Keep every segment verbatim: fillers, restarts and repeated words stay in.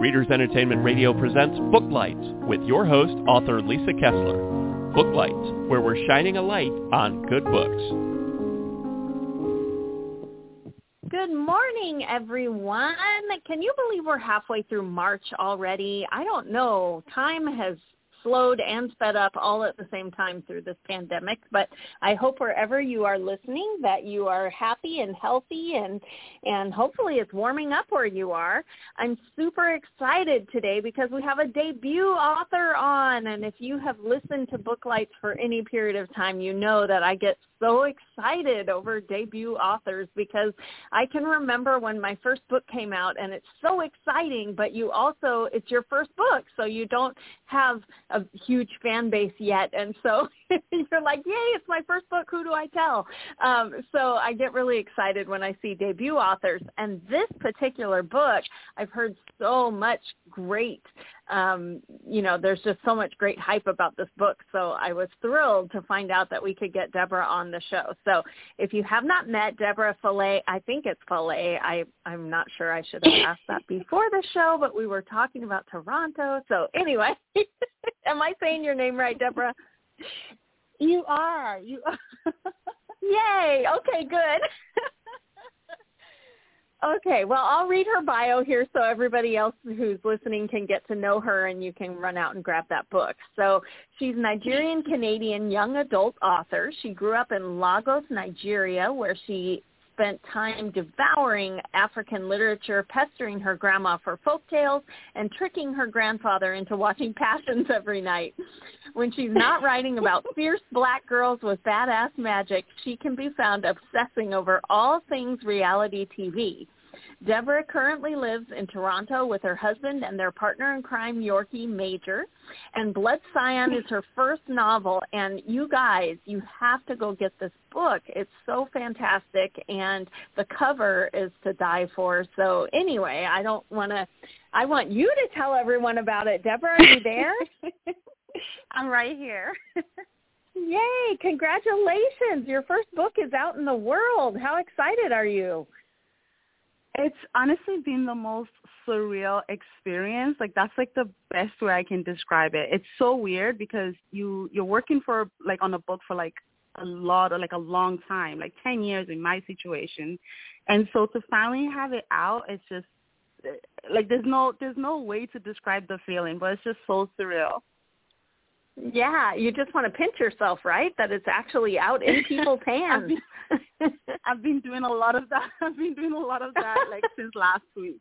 Readers Entertainment Radio presents Book Lights with your host, author Lisa Kessler. Book Lights, where we're shining a light on good books. Good morning, everyone. Can you believe we're halfway through March already? I don't know. Time has slowed and sped up all at the same time through this pandemic, but I hope wherever you are listening that you are happy and healthy, and and hopefully it's warming up where you are. I'm super excited today because we have a debut author on, and if you have listened to Book Lights for any period of time, you know that I get so excited over debut authors because I can remember when my first book came out, and it's so exciting, but you also, it's your first book, so you don't have a huge fan base yet, and so you're like, yay, it's my first book, who do I tell? Um, so I get really excited when I see debut authors, and this particular book, I've heard so much great, um, you know, there's just so much great hype about this book, so I was thrilled to find out that we could get Deborah on the show. So if you have not met Deborah Fallet, I think it's Fallet, I, I'm not sure, I should have asked that before the show, but we were talking about Toronto, so anyway, am I saying your name right, Deborah? You are. You are. Yay. Okay, good. Okay, well, I'll read her bio here so everybody else who's listening can get to know her and you can run out and grab that book. So she's a Nigerian-Canadian young adult author. She grew up in Lagos, Nigeria, where she spent time devouring African literature, pestering her grandma for folktales, and tricking her grandfather into watching Passions every night. When she's not writing about fierce black girls with badass magic, she can be found obsessing over all things reality T V. Deborah currently lives in Toronto with her husband and their partner in crime, Yorkie Major, and Blood Scion is her first novel, and you guys, you have to go get this book. It's so fantastic, and the cover is to die for, so anyway, I don't want to, I want you to tell everyone about it. Deborah, are you there? I'm right here. Yay, congratulations. Your first book is out in the world. How excited are you? It's honestly been the most surreal experience. Like, that's, like, the best way I can describe it. It's so weird because you, you're working for, like, on a book for, like, a lot or, like, a long time, like ten years in my situation. And so to finally have it out, it's just, like, there's no there's no way to describe the feeling, but it's just so surreal. Yeah, you just want to pinch yourself, right, that it's actually out in people's hands. I've, been, I've been doing a lot of that. I've been doing a lot of that, like, since last week.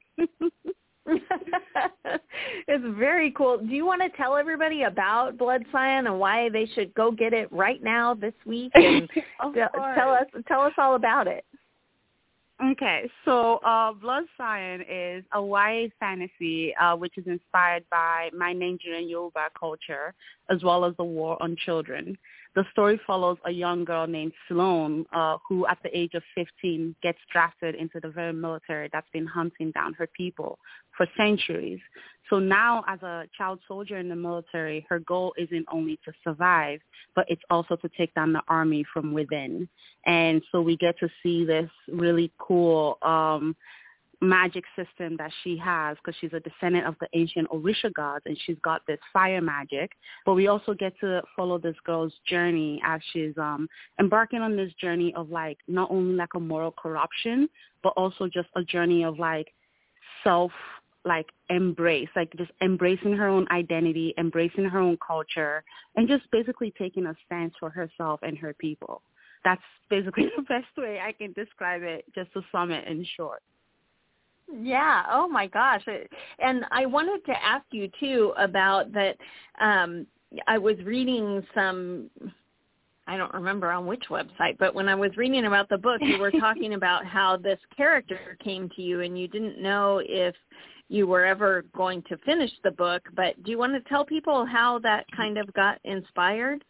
It's very cool. Do you want to tell everybody about Blood Scion and why they should go get it right now this week? And d- tell us, tell us all about it. Okay, so uh, Blood Scion is a Y A fantasy uh, which is inspired by my Nigerian Yoruba culture as well as the war on children. The story follows a young girl named Sloane uh, who at the age of fifteen gets drafted into the very military that's been hunting down her people for centuries. So now as a child soldier in the military, her goal isn't only to survive, but it's also to take down the army from within. And so we get to see this really cool um, magic system that she has because she's a descendant of the ancient Orisha gods, and she's got this fire magic. But we also get to follow this girl's journey as she's um, embarking on this journey of, like, not only, like, a moral corruption, but also just a journey of, like, self like embrace, like just embracing her own identity, embracing her own culture, and just basically taking a stance for herself and her people. That's basically the best way I can describe it, just to sum it in short. Yeah. Oh my gosh. And I wanted to ask you too about that. Um, I was reading some, I don't remember on which website, but when I was reading about the book, you were talking about how this character came to you and you didn't know if you were ever going to finish the book, but do you want to tell people how that kind of got inspired?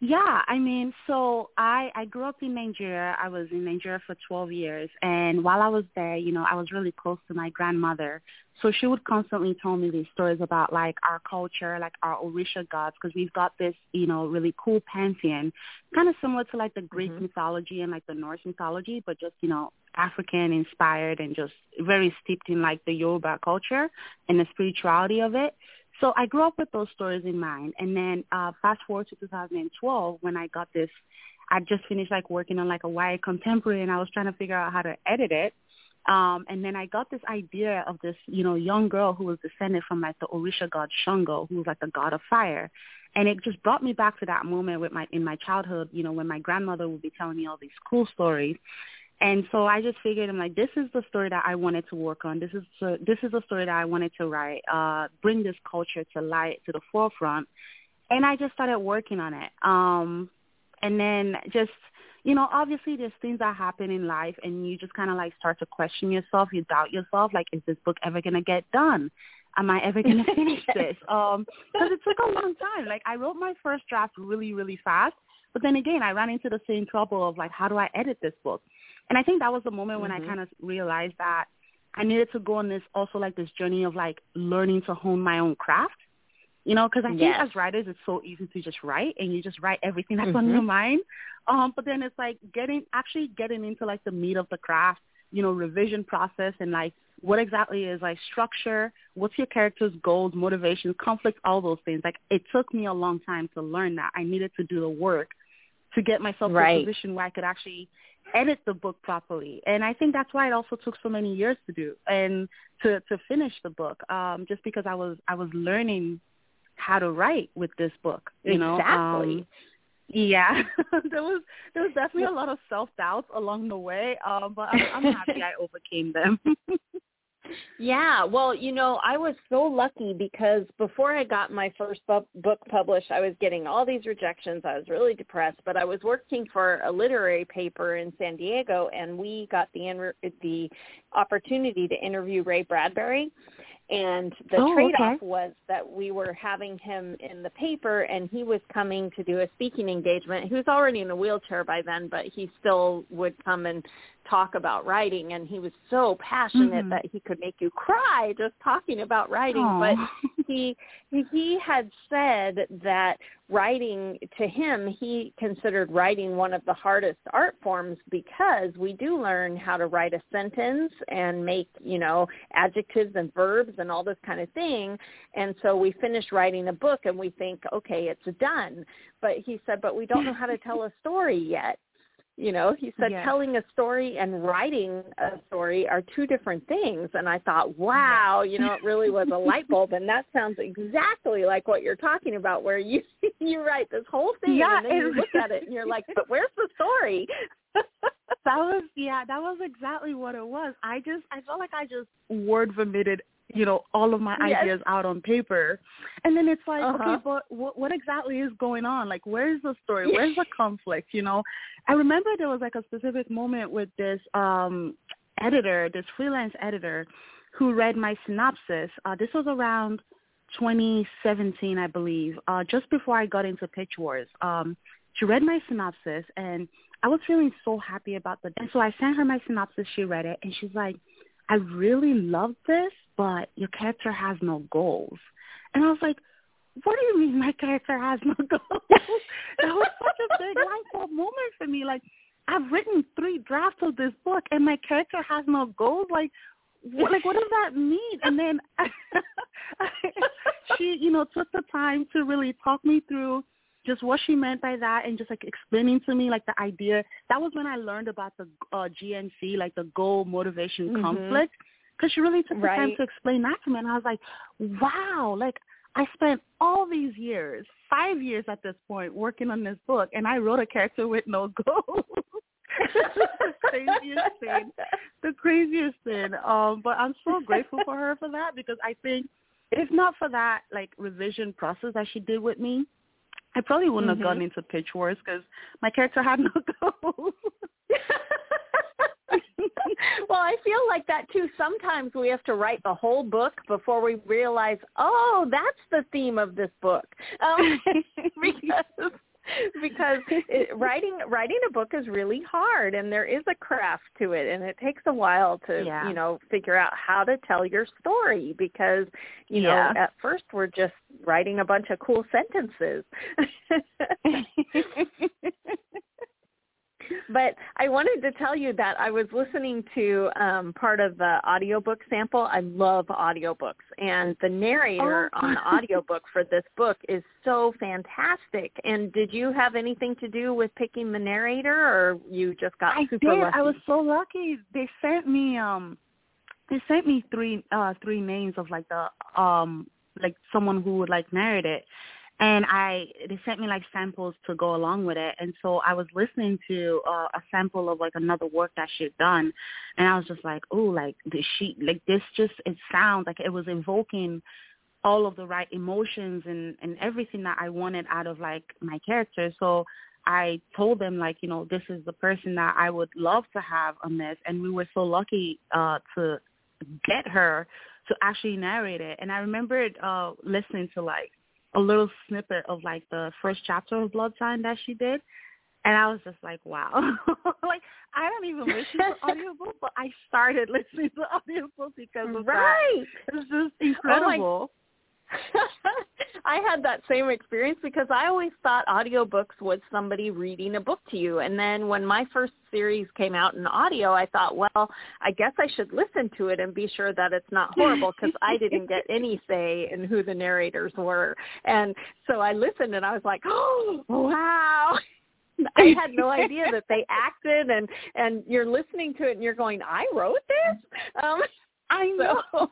Yeah, I mean, so I, I grew up in Nigeria. I was in Nigeria for twelve years, and while I was there, you know, I was really close to my grandmother. So she would constantly tell me these stories about, like, our culture, like our Orisha gods, because we've got this, you know, really cool pantheon, kind of similar to, like, the Greek mm-hmm. mythology and, like, the Norse mythology, but just, you know, African inspired and just very steeped in like the Yoruba culture and the spirituality of it. So I grew up with those stories in mind. And then uh, fast forward to two thousand twelve when I got this, I just finished like working on like a Y A contemporary, and I was trying to figure out how to edit it. Um, and then I got this idea of this, you know, young girl who was descended from like the Orisha god Shango, who was like the god of fire. And it just brought me back to that moment with my in my childhood, you know, when my grandmother would be telling me all these cool stories. And so I just figured, I'm like, this is the story that I wanted to work on. This is uh, this is the story that I wanted to write, uh, bring this culture to light, to the forefront. And I just started working on it. Um, and then just, you know, obviously there's things that happen in life, and you just kind of like start to question yourself. You doubt yourself, like, is this book ever going to get done? Am I ever going to finish this? Um, because it took a long time. Like, I wrote my first draft really, really fast. But then again, I ran into the same trouble of, like, how do I edit this book? And I think that was the moment mm-hmm. when I kind of realized that I needed to go on this, also, like, this journey of, like, learning to hone my own craft. You know, because I yes. think as writers, it's so easy to just write, and you just write everything that's mm-hmm. on your mind. Um, but then it's, like, getting actually getting into, like, the meat of the craft, you know, revision process and, like, what exactly is, like, structure, what's your character's goals, motivations, conflicts, all those things. Like, it took me a long time to learn that. I needed to do the work to get myself right. to a position where I could actually edit the book properly. And I think that's why it also took so many years to do and to, to finish the book, um, just because I was I was learning how to write with this book, you know? Exactly. Um, yeah. there was there was definitely a lot of self-doubts along the way, uh, but I'm, I'm happy I overcame them. Yeah, well, you know, I was so lucky because before I got my first bu- book published, I was getting all these rejections. I was really depressed, but I was working for a literary paper in San Diego, and we got the inter- the opportunity to interview Ray Bradbury. And the oh, trade-off okay. was that we were having him in the paper, and he was coming to do a speaking engagement. He was already in a wheelchair by then, but he still would come and talk about writing. And he was so passionate mm-hmm. that he could make you cry just talking about writing. Aww. But he he had said that writing, to him, he considered writing one of the hardest art forms because we do learn how to write a sentence and make, you know, adjectives and verbs and all this kind of thing. And so we finish writing a book and we think, okay, it's done. But he said, but we don't know how to tell a story yet. You know, he said yeah. telling a story and writing a story are two different things. And I thought, wow, you know, it really was a light bulb. And that sounds exactly like what you're talking about, where you you write this whole thing yeah, and then you look at it and you're like, but where's the story? that was, yeah, that was exactly what it was. I just, I felt like I just word vomited, you know, all of my ideas yes. out on paper. And then it's like, uh-huh. okay, but what, what exactly is going on? Like, where's the story? Where's the conflict? You know, I remember there was like a specific moment with this um, editor, this freelance editor who read my synopsis. Uh, this was around twenty seventeen, I believe, uh, just before I got into Pitch Wars. Um, she read my synopsis and I was feeling so happy about the, and so I sent her my synopsis. She read it and she's like, I really loved this, but your character has no goals. And I was like, what do you mean my character has no goals? That was such a big light bulb moment for me. Like, I've written three drafts of this book, and my character has no goals? Like, what, like, what does that mean? And then she, you know, took the time to really talk me through just what she meant by that and just, like, explaining to me, like, the idea. That was when I learned about the uh, G M C, like, the goal, motivation, mm-hmm. conflict, because she really took right. the time to explain that to me. And I was like, wow, like, I spent all these years, five years at this point, working on this book, and I wrote a character with no goals. the craziest thing. The craziest thing. Um, but I'm so grateful for her for that, because I think if not for that, like, revision process that she did with me, I probably wouldn't mm-hmm. have gotten into Pitch Wars because my character had no goals. Well, I feel like that, too. Sometimes we have to write the whole book before we realize, oh, that's the theme of this book. Um, because because it, writing writing a book is really hard, and there is a craft to it, and it takes a while to, yeah. you know, figure out how to tell your story because, you yeah. know, at first we're just writing a bunch of cool sentences. But I wanted to tell you that I was listening to um, part of the audiobook sample. I love audiobooks. And the narrator oh. on the audiobook for this book is so fantastic. And did you have anything to do with picking the narrator, or you just got I super did. lucky? I did. I was so lucky. They sent me um, they sent me three uh, three names of like the um, like someone who would like narrate it. And I, they sent me, like, samples to go along with it. And so I was listening to uh, a sample of, like, another work that she had done. And I was just like, oh, like, the she, like, this just, it sounds like it was evoking all of the right emotions and, and everything that I wanted out of, like, my character. So I told them, like, you know, this is the person that I would love to have on this. And we were so lucky uh, to get her to actually narrate it. And I remembered uh, listening to, like, a little snippet of, like, the first chapter of Blood Scion that she did, and I was just like, wow. Like, I don't even listen to audiobook, but I started listening to audiobook because of right. that. It's just incredible. Oh I had that same experience because I always thought audiobooks was somebody reading a book to you. And then when my first series came out in audio, I thought, well, I guess I should listen to it and be sure that it's not horrible because I didn't get any say in who the narrators were. And so I listened and I was like, oh, wow. I had no idea that they acted. And, and you're listening to it and you're going, I wrote this? Um, I know. So.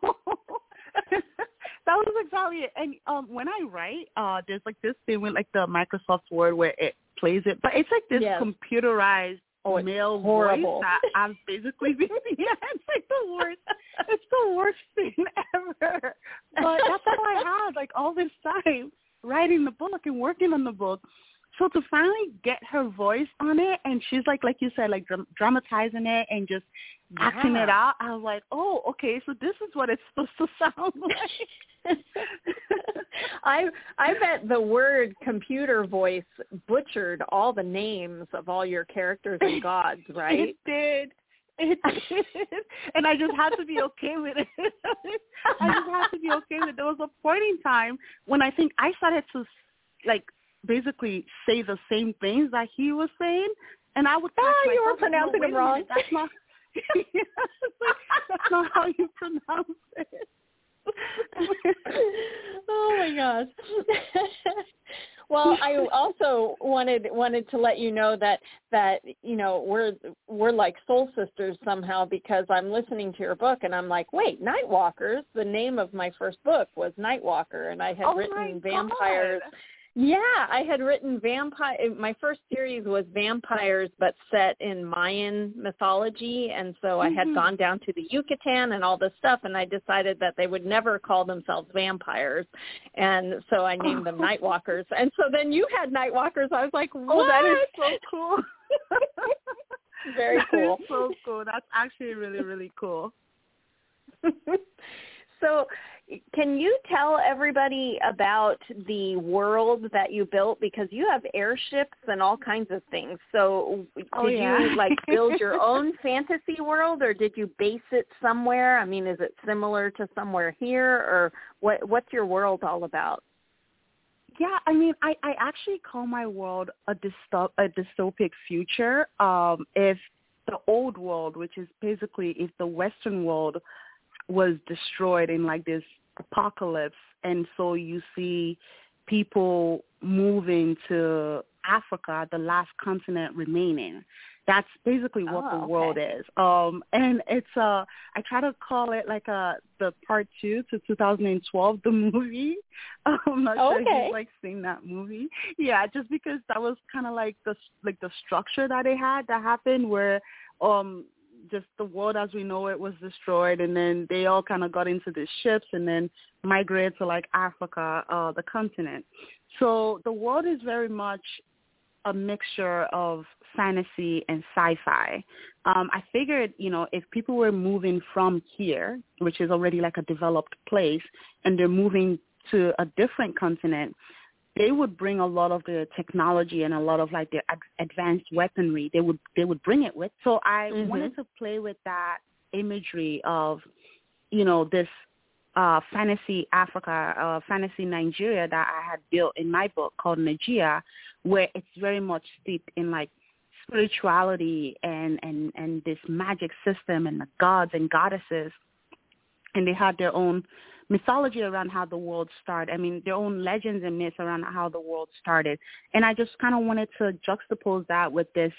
That was exactly it. And um, when I write, uh, there's like this thing with like the Microsoft Word where it plays it, but it's like this yes. computerized oh, male horrible. voice that I've basically been. Yeah, it's like the worst. It's the worst thing ever. But that's all I had, like all this time writing the book and working on the book. So to finally get her voice on it, and she's like, like you said, like dram- dramatizing it and just yeah. acting it out. I was like, oh, okay, so this is what it's supposed to sound like. I I bet the word computer voice butchered all the names of all your characters and gods, right? It did. It did. And I just had to be okay with it. I just had to be okay with it. There was a point in time when I think I started to, like, basically say the same things that he was saying, and I would. Oh, you were pronouncing it wrong. That's not. Yeah, like, that's not how you pronounce it. Oh my gosh. Well, I also wanted wanted to let you know that that you know we're we're like soul sisters somehow, because I'm listening to your book and I'm like, wait, Nightwalkers. The name of my first book was Nightwalker, and I had oh written vampires. God. Yeah, I had written vampire. My first series was vampires, but set in Mayan mythology, and so mm-hmm. I had gone down to the Yucatan and all this stuff, and I decided that they would never call themselves vampires, and so I named oh. them Nightwalkers. And so then you had Nightwalkers. I was like, what? Oh, that is so cool. Very that cool. That is so cool. That's actually really, really cool. So can you tell everybody about the world that you built? Because you have airships and all kinds of things. So did oh, yeah. you, like, build your own fantasy world, or did you base it somewhere? I mean, is it similar to somewhere here, or what? what's your world all about? Yeah, I mean, I, I actually call my world a, dystop, a dystopic future. Um, if the old world, which is basically if the Western world was destroyed in like this apocalypse, and so you see people moving to Africa, the last continent remaining. That's basically what oh, the world okay. is. Um, and it's uh, I try to call it like a the part two to two thousand twelve, the movie. I'm not okay. sure if you've like seen that movie. Yeah, just because that was kind of like the like the structure that it had that happened where. Um, just the world as we know it was destroyed, and then they all kind of got into these ships and then migrated to, like, Africa, uh, the continent. So the world is very much a mixture of fantasy and sci-fi. Um, I figured, you know, if people were moving from here, which is already, like, a developed place, and they're moving to a different continent, they would bring a lot of the technology and a lot of like the advanced weaponry. They would they would bring it with. So I mm-hmm. wanted to play with that imagery of, you know, this uh, fantasy Africa, uh, fantasy Nigeria that I had built in my book called Nigeria, where it's very much steeped in like spirituality and, and, and this magic system and the gods and goddesses, and they had their own mythology around how the world started. I mean, their own legends and myths around how the world started. And I just kind of wanted to juxtapose that with this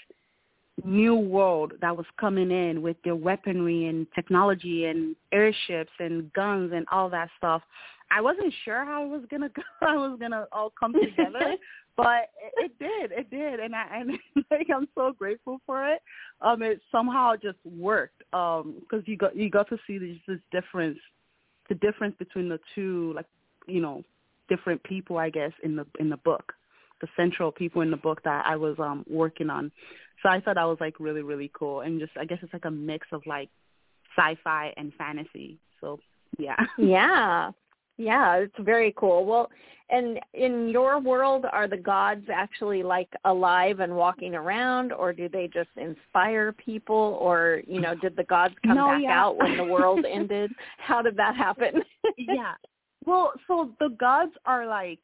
new world that was coming in with their weaponry and technology and airships and guns and all that stuff. I wasn't sure how it was gonna go. I was gonna all come together, but it, it did. It did, and I and like, I'm so grateful for it. Um, it somehow just worked. Um, because you got you got to see this, this difference, the difference between the two, like you know, different people, I guess, in the in the book, the central people in the book that I was um working on. So I thought that was like really really cool, and just I guess it's like a mix of like sci-fi and fantasy. So yeah, yeah. Yeah, it's very cool. Well, and in your world, are the gods actually like alive and walking around, or do they just inspire people, or, you know, did the gods come no, back yeah. out when the world ended? How did that happen? Yeah. Well, so the gods are like,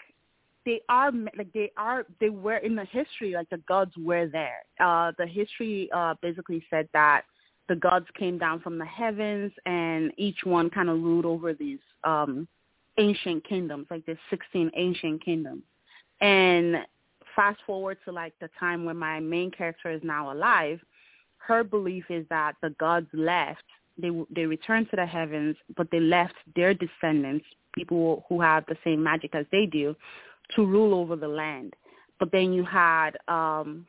they are, like they are, they were in the history, like the gods were there. Uh, the history uh, basically said that the gods came down from the heavens and each one kind of ruled over these um ancient kingdoms, like there's sixteen ancient kingdoms. And fast forward to like the time when my main character is now alive, her belief is that the gods left, they they returned to the heavens, but they left their descendants, people who have the same magic as they do, to rule over the land. But then you had um,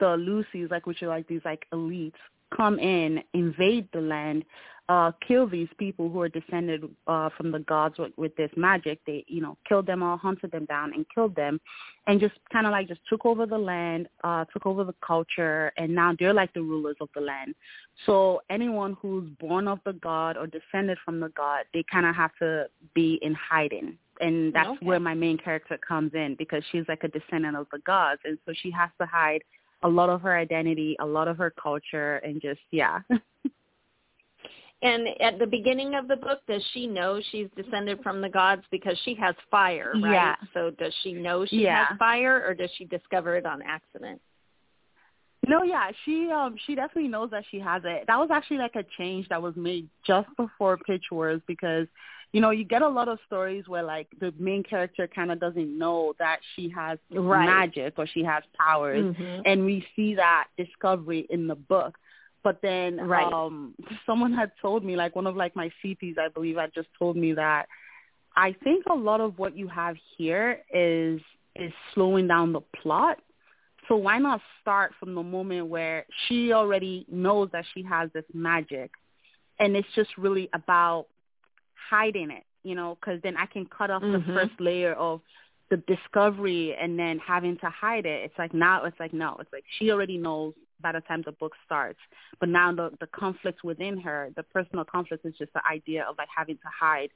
the Lucies, like which are like these like elites, come in, invade the land, uh, kill these people who are descended uh, from the gods with, with this magic. They, you know, killed them all, hunted them down and killed them, and just kind of like just took over the land, uh, took over the culture, and now they're like the rulers of the land. So anyone who's born of the god or descended from the god, they kind of have to be in hiding. And that's okay. where my main character comes in, because she's like a descendant of the gods, and so she has to hide a lot of her identity, a lot of her culture, and just, yeah. And at the beginning of the book, does she know she's descended from the gods? Because she has fire, right? Yeah. So does she know she yeah. has fire, or does she discover it on accident? No, yeah, she um, she definitely knows that she has it. That was actually like a change that was made just before Pitch Wars, because, you know, you get a lot of stories where like the main character kind of doesn't know that she has right. magic or she has powers, mm-hmm. and we see that discovery in the book. But then right. um, someone had told me, like one of like my C Ps, I believe, had just told me that I think a lot of what you have here is is slowing down the plot. So why not start from the moment where she already knows that she has this magic, and it's just really about hiding it, you know, because then I can cut off mm-hmm. the first layer of the discovery and then having to hide it. It's like now it's like, no, it's like she already knows by the time the book starts. But now the, the conflict within her, the personal conflict, is just the idea of like having to hide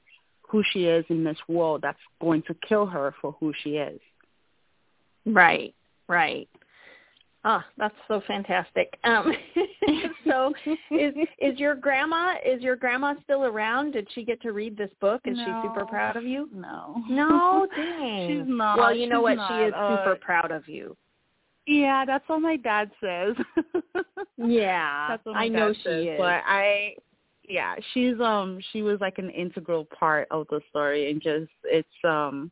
who she is in this world that's going to kill her for who she is. Right, right. Ah, that's so fantastic. Um, so, is is your grandma is your grandma still around? Did she get to read this book? Is no, she super proud of you? No, no, dang, she's not. Well, you know what? Not. She is super uh, proud of you. Yeah, that's what my dad says. Yeah, that's what my I dad know she says, is. But I, yeah, she's um, she was like an integral part of the story, and just it's um.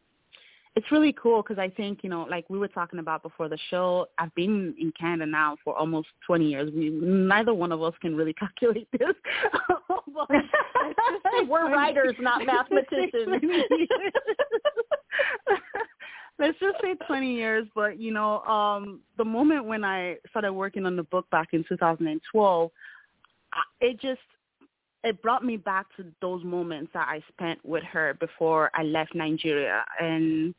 It's really cool because I think, you know, like we were talking about before the show, I've been in Canada now for almost twenty years. We, neither one of us can really calculate this. We're writers, not mathematicians. Let's just say twenty years. But, you know, um, the moment when I started working on the book back in two thousand twelve, it just, it brought me back to those moments that I spent with her before I left Nigeria. And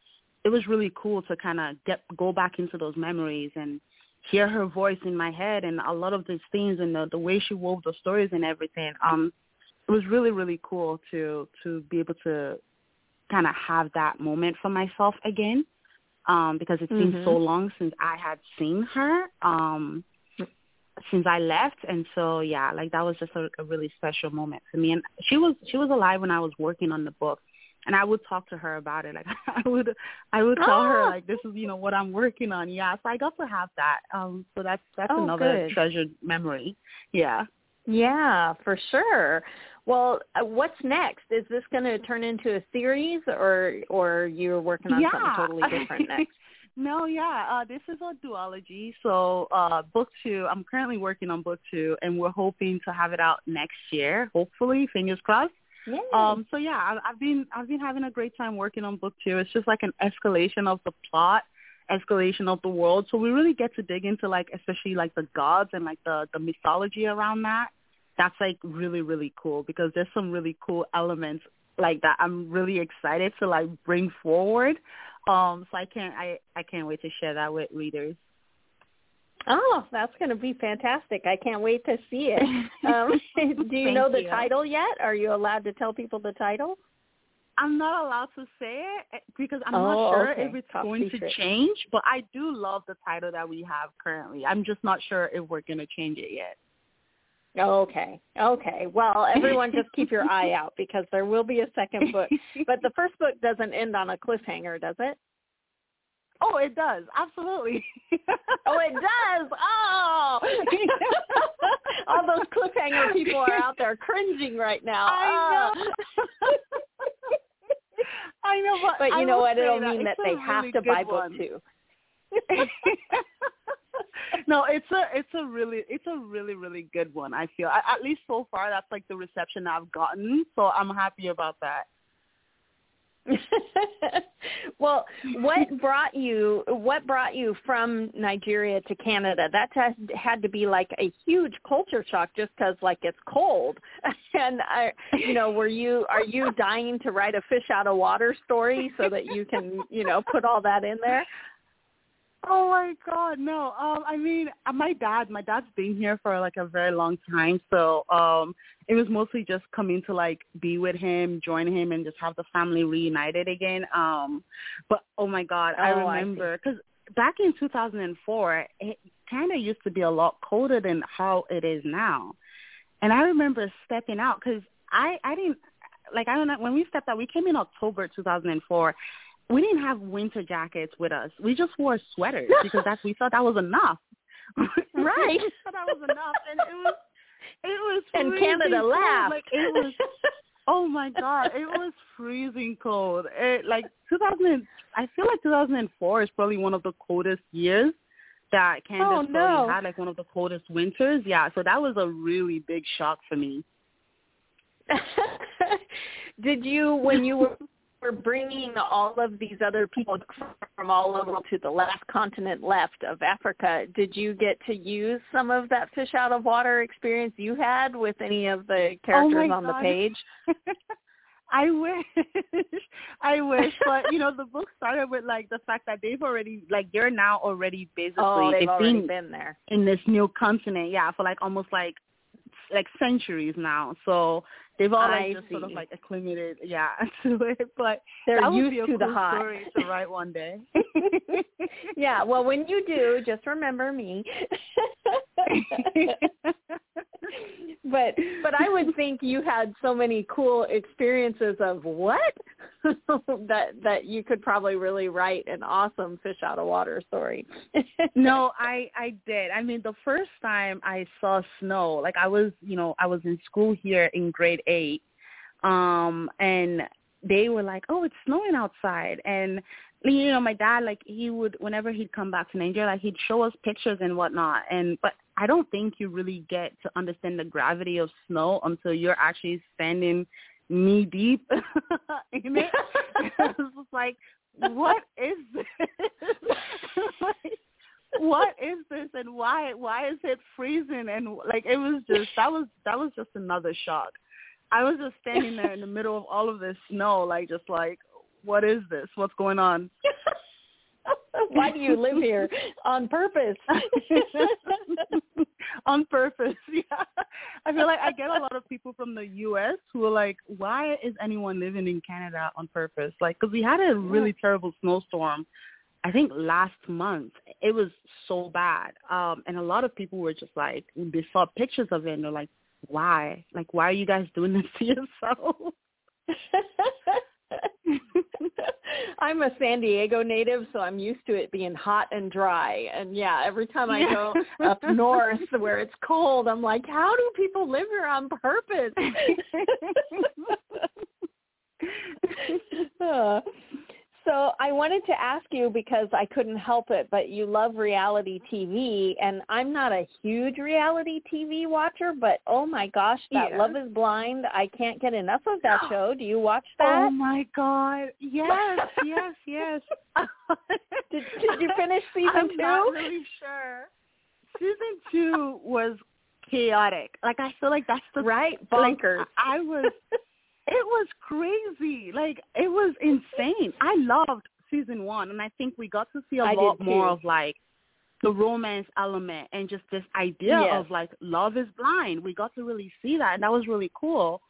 it was really cool to kind of get go back into those memories and hear her voice in my head and a lot of these things and the, the way she wove the stories and everything. Um, it was really, really cool to, to be able to kind of have that moment for myself again, um, because it's mm-hmm. been so long since I had seen her. Um since I left, and so yeah, like that was just a, a really special moment for me. And she was she was alive when I was working on the book, and I would talk to her about it. Like I would, I would tell oh. her like, this is, you know, what I'm working on. Yeah. So I got to have that. Um, so that's, that's oh, another good. treasured memory. Yeah. Yeah, for sure. Well, uh, what's next? Is this going to turn into a series, or, or you're working on yeah. something totally different next? No, yeah, uh, this is a duology. So uh, book two, I'm currently working on book two, and we're hoping to have it out next year, hopefully, fingers crossed. Yay. Um, so yeah, I, I've been I've been having a great time working on book two. It's just like an escalation of the plot, escalation of the world. So we really get to dig into like, especially like the gods and like the, the mythology around that. That's like really, really cool, because there's some really cool elements like that I'm really excited to like bring forward. Um, so I can't, I, I can't wait to share that with readers. Oh, that's going to be fantastic. I can't wait to see it. Um, do you know the you. title yet? Are you allowed to tell people the title? I'm not allowed to say it because I'm oh, not sure okay. if it's Top going secret. to change, but I do love the title that we have currently. I'm just not sure if we're going to change it yet. Okay. Okay. Well, everyone just keep your eye out, because there will be a second book. But the first book doesn't end on a cliffhanger, does it? Oh, it does. Absolutely. Oh, it does. Oh. All those cliffhanger people are out there cringing right now. I know. Oh. I know, but, but you I know what? It'll that mean that they really have to buy one. book two. No, it's a it's a really it's a really really good one. I feel, I, at least so far, that's like the reception I've gotten. So I'm happy about that. Well, what brought you what brought you from Nigeria to Canada? That has, had to be like a huge culture shock, just because like it's cold. And I, you know, were you are you dying to write a fish out of water story so that you can, you know, put all that in there? Oh, my God, no. Um, I mean, my dad, my dad's been here for, like, a very long time. So um, it was mostly just coming to, like, be with him, join him, and just have the family reunited again. Um, but, oh, my God, I oh, remember. Because back in two thousand four, it kind of used to be a lot colder than how it is now. And I remember stepping out because I, I didn't, like, I don't know, when we stepped out, we came in October two thousand four. We didn't have winter jackets with us. We just wore sweaters because that's, we thought that was enough. Right. We thought that was enough. And it was, it was and freezing Canada cold. laughed. Like, it was, oh, my God. It was freezing cold. It, like, two thousand, I feel like two thousand four is probably one of the coldest years that Canada oh, no. had, like one of the coldest winters. Yeah, so that was a really big shock for me. Did you, when you were... We're bringing all of these other people from all over to the last continent left of Africa. Did you get to use some of that fish out of water experience you had with any of the characters oh on God. the page? I wish. I wish. But, you know, the book started with, like, the fact that they've already, like, you're now already basically. Oh, they've, they've already been, been there. In this new continent, yeah, for, like, almost, like, like centuries now. So they've all like, just see. sort of like acclimated yeah to it, but they're used to cool the hot story to write one day. Yeah, well, when you do, just remember me. but but I would think you had so many cool experiences of what that that you could probably really write an awesome fish out of water story. No, I I did. I mean, the first time I saw snow, like I was, you know, I was in school here in grade eight, um, and they were like, "Oh, it's snowing outside," and you know, my dad, like, he would, whenever he'd come back to Nigeria, like, he'd show us pictures and whatnot. And, but I don't think you really get to understand the gravity of snow until you're actually standing knee deep in it. It's just like, what is this? Like, what is this? And why, why is it freezing? And like, it was just, that was, that was just another shock. I was just standing there in the middle of all of this snow, like, just like, what is this? What's going on? Why do you live here? On purpose. On purpose, yeah. I feel like I get a lot of people from the U S who are like, why is anyone living in Canada on purpose? Like, because we had a really terrible snowstorm, I think, last month. It was so bad. Um, and a lot of people were just like, they saw pictures of it, and they're like, why? Like, why are you guys doing this to yourself? I'm a San Diego native, so I'm used to it being hot and dry. And yeah, every time I yeah. go up north where it's cold, I'm like, how do people live here on purpose? So I wanted to ask you, because I couldn't help it, but you love reality T V, and I'm not a huge reality T V watcher, but oh my gosh, that yeah. Love Is Blind, I can't get enough of that show. Do you watch that? Oh my God. Yes, yes, yes. did, did you finish season I'm two? I'm not really sure. Season two was chaotic. Like, I feel like that's the... Right, bonkers. Like, I was... It was crazy. Like, it was insane. I loved season one, and I think we got to see a I lot more of, like, the romance element and just this idea yes. of, like, love is blind. We got to really see that, and that was really cool.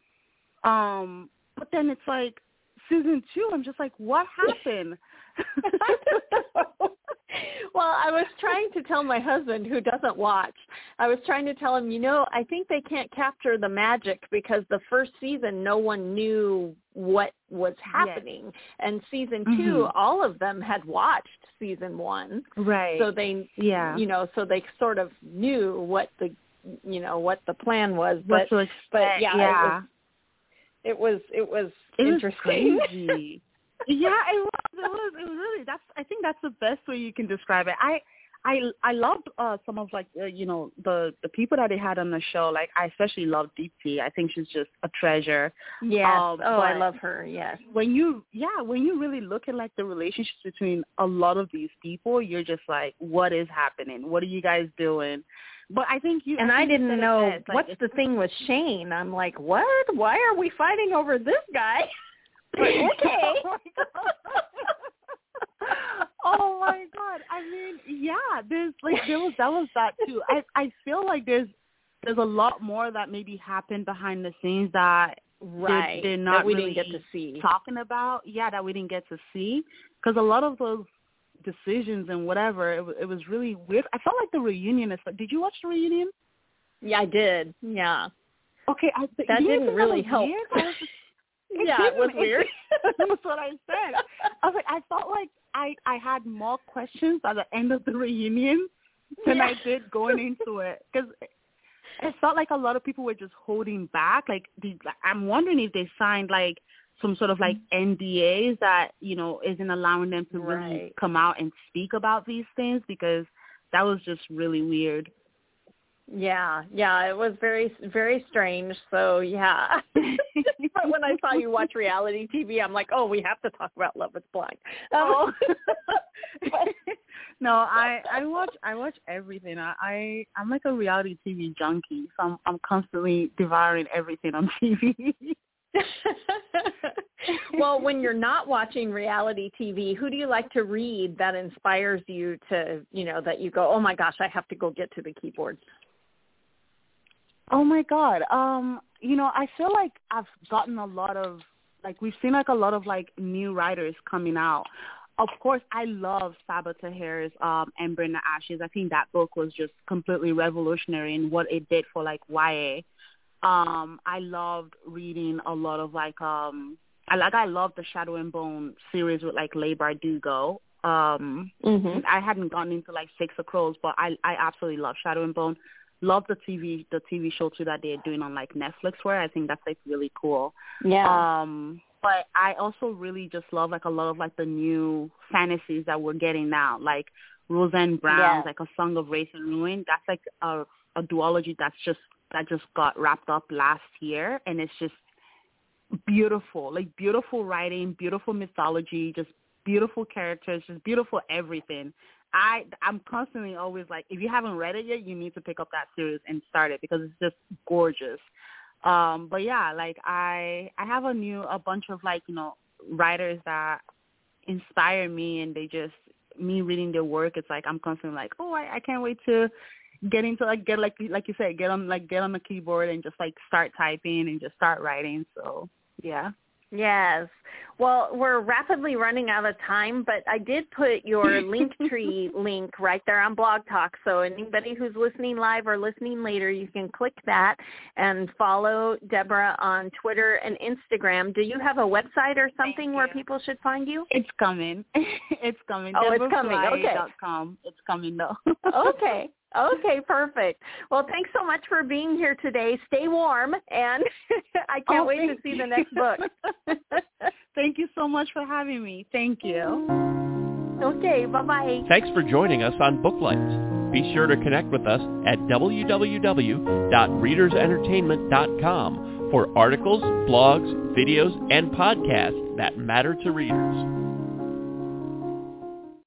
Um, but then it's, like, season two, I'm just like, what happened? Well, I was trying to tell my husband, who doesn't watch, I was trying to tell him, you know, I think they can't capture the magic because the first season, no one knew what was happening. Yes. And season mm-hmm. two, all of them had watched season one. Right. So they, yeah. you know, so they sort of knew what the, you know, what the plan was. But, was, but yeah, yeah. It was, it was, it was it interesting. Was crazy. Yeah, it was. It was. It was really. That's. I think that's the best way you can describe it. I, I, I loved uh, some of like uh, you know the, the people that they had on the show. Like, I especially loved Deepti. I think she's just a treasure. Yeah. Um, oh, I love her. Yes. When you yeah when you really look at like the relationships between a lot of these people, you're just like, what is happening? What are you guys doing? But I think you and I, I didn't know best, like, what's the thing with Shane. I'm like, what? Why are we fighting over this guy? But okay. Oh my, oh my God! I mean, yeah, there's like there was that was that too. I I feel like there's there's a lot more that maybe happened behind the scenes that right they're, they're not that we really didn't get to see talking about. Yeah, that we didn't get to see because a lot of those decisions and whatever it, it was really weird. I felt like the reunion is. Did you watch the reunion? Yeah, I did. Yeah. Okay, I that didn't think really that help. It yeah, it was weird. That's what I said. I was like, I felt like I, I had more questions at the end of the reunion than yeah. I did going into it. Because it felt like a lot of people were just holding back. Like, the, I'm wondering if they signed, like, some sort of, like, N D As that, you know, isn't allowing them to right. really come out and speak about these things because that was just really weird. Yeah, yeah, it was very, very strange. So, yeah. But when I saw you watch reality T V, I'm like, oh, we have to talk about Love Is Blind. Oh. No, I, I watch I watch everything. I, I, I'm like a reality T V junkie, so I'm, I'm constantly devouring everything on T V. Well, when you're not watching reality T V, who do you like to read that inspires you to, you know, that you go, oh, my gosh, I have to go get to the keyboard? Oh, my God. Um, you know, I feel like I've gotten a lot of, like, we've seen, like, a lot of, like, new writers coming out. Of course, I love Sabaa Tahir's um, Ember in the Ashes. I think that book was just completely revolutionary in what it did for, like, Y A. Um, I loved reading a lot of, like, um, I, like, I loved the Shadow and Bone series with, like, Leigh Bardugo. Um, mm-hmm. I hadn't gotten into, like, Six of Crows, but I, I absolutely love Shadow and Bone. Love the T V the T V show too that they're doing on like Netflix, where I think that's like really cool. Yeah. Um, but I also really just love like a lot of like the new fantasies that we're getting now, like Roseanne Brown's yeah. like A Song of Race and Ruin. That's like a, a duology that's just that just got wrapped up last year, and it's just beautiful, like beautiful writing, beautiful mythology, just beautiful characters, just beautiful everything. I, I'm constantly always like, if you haven't read it yet, you need to pick up that series and start it because it's just gorgeous. Um, but, yeah, like I I have a new a bunch of, like, you know, writers that inspire me, and they just, me reading their work, it's like I'm constantly like, oh, I, I can't wait to get into, like, get like like you said, get on, like, get on the keyboard and just, like, start typing and just start writing. So, yeah. Yes. Well, we're rapidly running out of time, but I did put your Linktree link right there on Blog Talk. So anybody who's listening live or listening later, you can click that and follow Deborah on Twitter and Instagram. Do you have a website or something where people should find you? It's coming. It's coming. Oh, it's coming. Okay. .com. It's coming, though. Okay. Okay, perfect. Well, thanks so much for being here today. Stay warm, and I can't oh, wait to see the next book. Thank you so much for having me. Thank you. Okay, bye-bye. Thanks for joining us on Book Lights. Be sure to connect with us at w w w dot readers entertainment dot com for articles, blogs, videos, and podcasts that matter to readers.